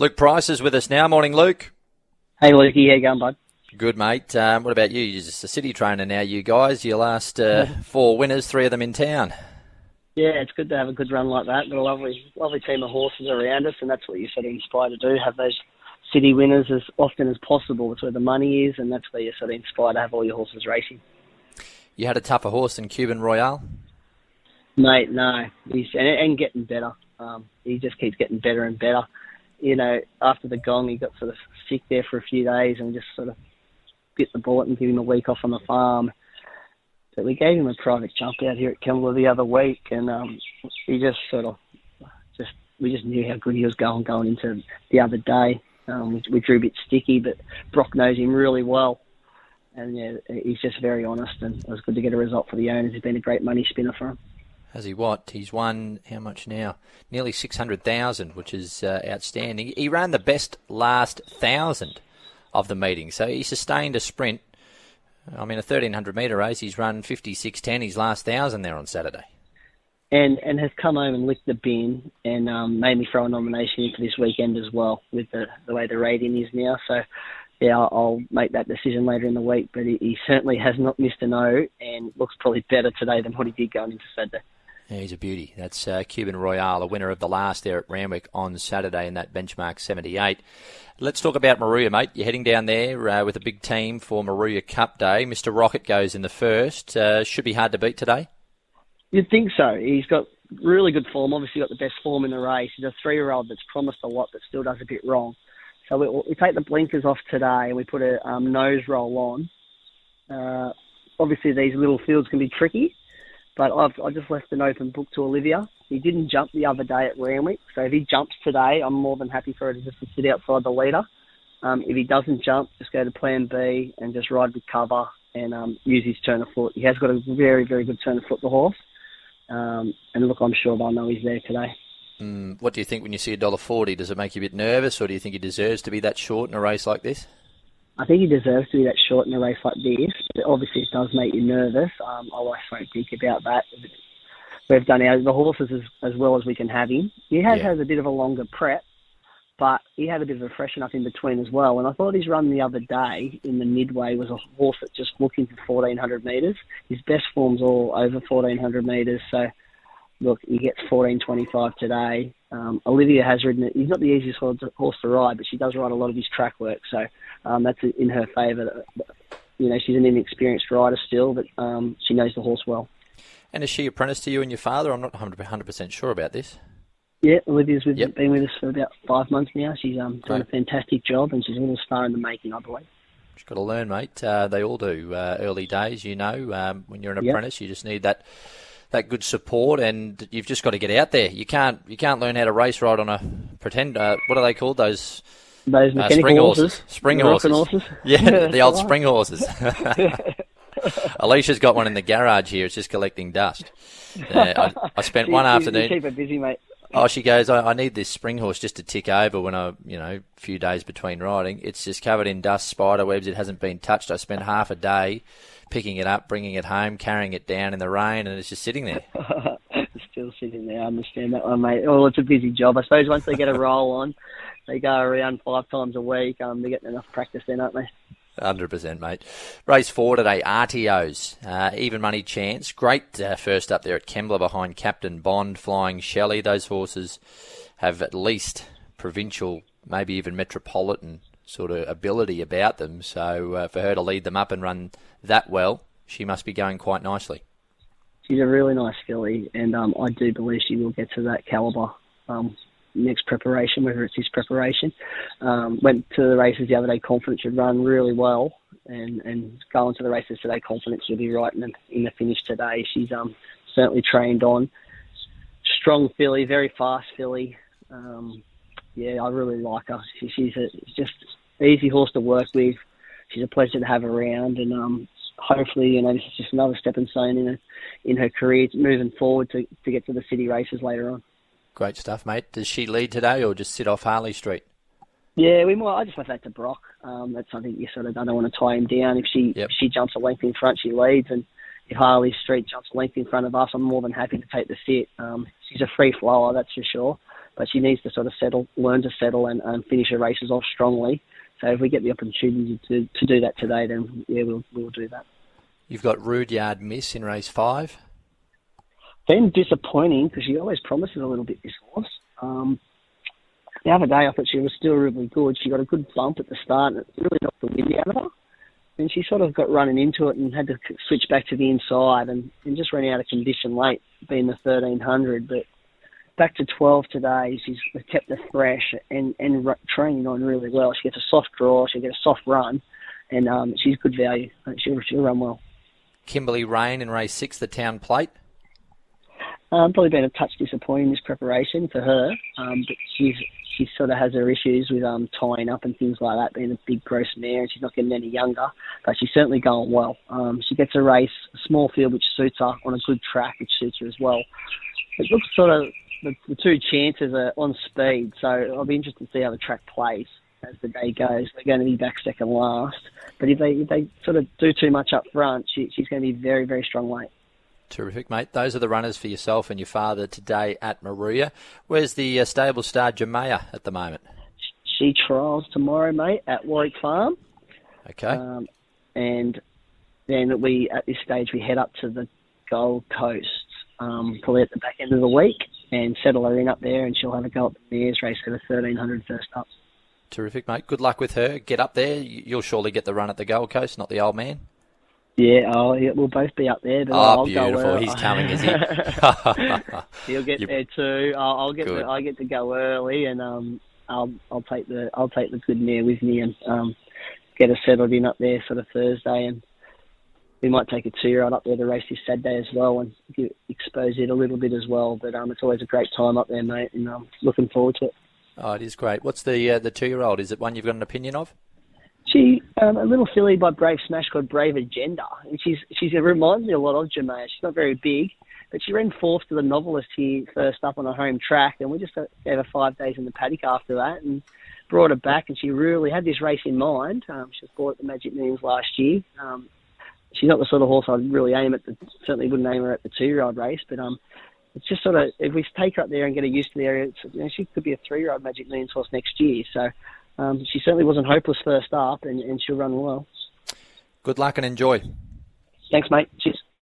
Luke Price is with us now. Morning, Luke. Hey, Lukey. How you going, bud? Good, mate. What about you? You're just a city trainer now, you guys. Your last four winners, three of them in town. Yeah, it's good to have a good run like that. Got a lovely team of horses around us, and that's what you're sort of inspired to do, have those city winners as often as possible. It's where the money is, and that's where you're sort of inspired to have all your horses racing. You had a tougher horse than Cuban Royale? Mate, no. He's getting better. He just keeps getting better and better. You know, after the gong, he got sort of sick there for a few days and just sort of bit the bullet and give him a week off on the farm. But we gave him a private jump out here at Kembla the other week, and he just sort of, we just knew how good he was going into the other day. We drew a bit sticky, but Brock knows him really well. And yeah, he's just very honest, and it was good to get a result for the owners. He's been a great money spinner for him. Has he what? He's won, how much now? Nearly 600,000, which is outstanding. He ran the best last 1,000 of the meeting. So he sustained a sprint. I mean, a 1,300 metre race, he's run 56.10, his last 1,000 there on Saturday. And has come home and licked the bin and made me throw a nomination in for this weekend as well with the way the rating is now. So, yeah, I'll make that decision later in the week. But he certainly has not missed a no and looks probably better today than what he did going into Saturday. Yeah, he's a beauty. That's Cuban Royale, a winner of the last there at Randwick on Saturday in that benchmark 78. Let's talk about Maruya, mate. You're heading down there with a big team for Maruya Cup Day. Mr. Rocket goes in the first. Should be hard to beat today. You'd think so. He's got really good form. Obviously, got the best form in the race. He's a 3-year-old that's promised a lot but still does a bit wrong. So we take the blinkers off today and we put a nose roll on. Obviously, these little fields can be tricky. But I just left an open book to Olivia. He didn't jump the other day at Randwick, so if he jumps today, I'm more than happy for her to just sit outside the leader. If he doesn't jump, just go to plan B and just ride with cover and use his turn of foot. He has got a very, very good turn of foot, the horse. And look, I'm sure they'll know he's there today. What do you think when you see $1.40? Does it make you a bit nervous, or do you think he deserves to be that short in a race like this? I think he deserves to be that short in a race like this. But obviously, it does make you nervous. I won't think about that. We've done the horses as well as we can have him. He has had a bit of a longer prep, but he had a bit of a freshen up in between as well. And I thought his run the other day in the midway was a horse that just looking for 1,400 metres. His best form's all over 1,400 metres. So, look, he gets 14.25 today. Olivia has ridden it. He's not the easiest horse to ride, but she does ride a lot of his track work, so that's in her favour. You know, she's an inexperienced rider still, but she knows the horse well. And is she apprenticed to you and your father? I'm not 100% sure about this. Yeah, Olivia's been with us for about 5 months now. She's done a fantastic job, and she's a little star in the making, I believe. She's got to learn, mate. They all do. Early days, you know, when you're an apprentice, you just need that good support, and you've just got to get out there. You can't learn how to race ride on a pretend. What are they called? Those mechanical spring horses. Spring horses. Yeah, the old spring horses. Alicia's got one in the garage here. It's just collecting dust. I spent one afternoon. You keep her busy, mate. Oh, she goes, I need this spring horse just to tick over when I, you know, a few days between riding. It's just covered in dust, spider webs. It hasn't been touched. I spent half a day picking it up, bringing it home, carrying it down in the rain, and it's just sitting there. It's still sitting there. I understand that one, mate. Well, it's a busy job. I suppose once they get a roll on, they go around 5 times a week. They're getting enough practice then, aren't they? 100%, mate. Race 4 today, RTOs. Even money chance. Great first up there at Kembla behind Captain Bond, Flying Shelley. Those horses have at least provincial, maybe even metropolitan sort of ability about them. So for her to lead them up and run that well, she must be going quite nicely. She's a really nice filly, and I do believe she will get to that calibre next preparation, whether it's his preparation. Went to the races the other day, confident she'd run really well, and going to the races today, confident she'll be right in the finish today. She's certainly trained on. Strong filly, very fast filly. Yeah, I really like her. She's just an easy horse to work with. She's a pleasure to have around, and hopefully, you know, this is just another stepping stone in her career, moving forward to get to the city races later on. Great stuff, mate. Does she lead today or just sit off Harley Street? Yeah, we might. I just left that to Brock. That's something you sort of don't want to tie him down. If she jumps a length in front, she leads, and if Harley Street jumps a length in front of us, I'm more than happy to take the sit. She's a free flower, that's for sure. but she needs to sort of learn to settle and finish her races off strongly. So if we get the opportunity to do that today, then yeah, we'll do that. You've got Rudyard Miss in race 5. Been disappointing because she always promises a little bit, this horse. The other day I thought she was still really good. She got a good bump at the start and it really knocked the wind out of her. And she sort of got running into it and had to switch back to the inside and just ran out of condition late, being the 1300. But back to 12 today, she's kept the fresh and training on really well. She gets a soft draw, she gets a soft run, and she's good value. She'll run well. Kimberly Rain in race 6, the Town Plate. Probably been a touch disappointing this preparation for her, but she sort of has her issues with tying up and things like that, being a big gross mare, and she's not getting any younger, but she's certainly going well. She gets a race, a small field which suits her, on a good track which suits her as well. It looks sort of the two chances are on speed, so I'll be interested to see how the track plays as the day goes. They're going to be back second last, but if they sort of do too much up front, she's going to be very, very strong late. Terrific, mate. Those are the runners for yourself and your father today at Maruya. Where's the stable star Jamaya at the moment? She trials tomorrow, mate, at Warwick Farm. Okay. And then at this stage we head up to the Gold Coast, probably at the back end of the week, and settle her in up there, and she'll have a go at the mares race for the 1300 first up. Terrific, mate. Good luck with her. Get up there. You'll surely get the run at the Gold Coast, not the old man. Yeah, we'll both be up there. But I'll beautiful! Go He's coming, is he? He'll get there too. I'll get. I get to go early, and I'll take the good mare with me, and get her settled in up there sort of Thursday, and we might take a 2-year-old up there to race this Saturday as well, and expose it a little bit as well. But it's always a great time up there, mate, and I'm looking forward to it. Oh, it is great. What's the 2-year-old? Is it one you've got an opinion of? She a little filly by Brave Smash called Brave Agenda, and she reminds me a lot of Jamaya. She's not very big, but she ran fourth to the Novelist here first up on her home track, and we just gave her 5 days in the paddock after that and brought her back, and she really had this race in mind. She was bought at the Magic Millions last year. She's not the sort of horse I'd really aim at. Certainly wouldn't aim her at the 2-year-old race, but it's just sort of, if we take her up there and get her used to the area, she could be a 3-year-old Magic Millions horse next year. So. She certainly wasn't hopeless first up, and she'll run well. Good luck and enjoy. Thanks, mate. Cheers.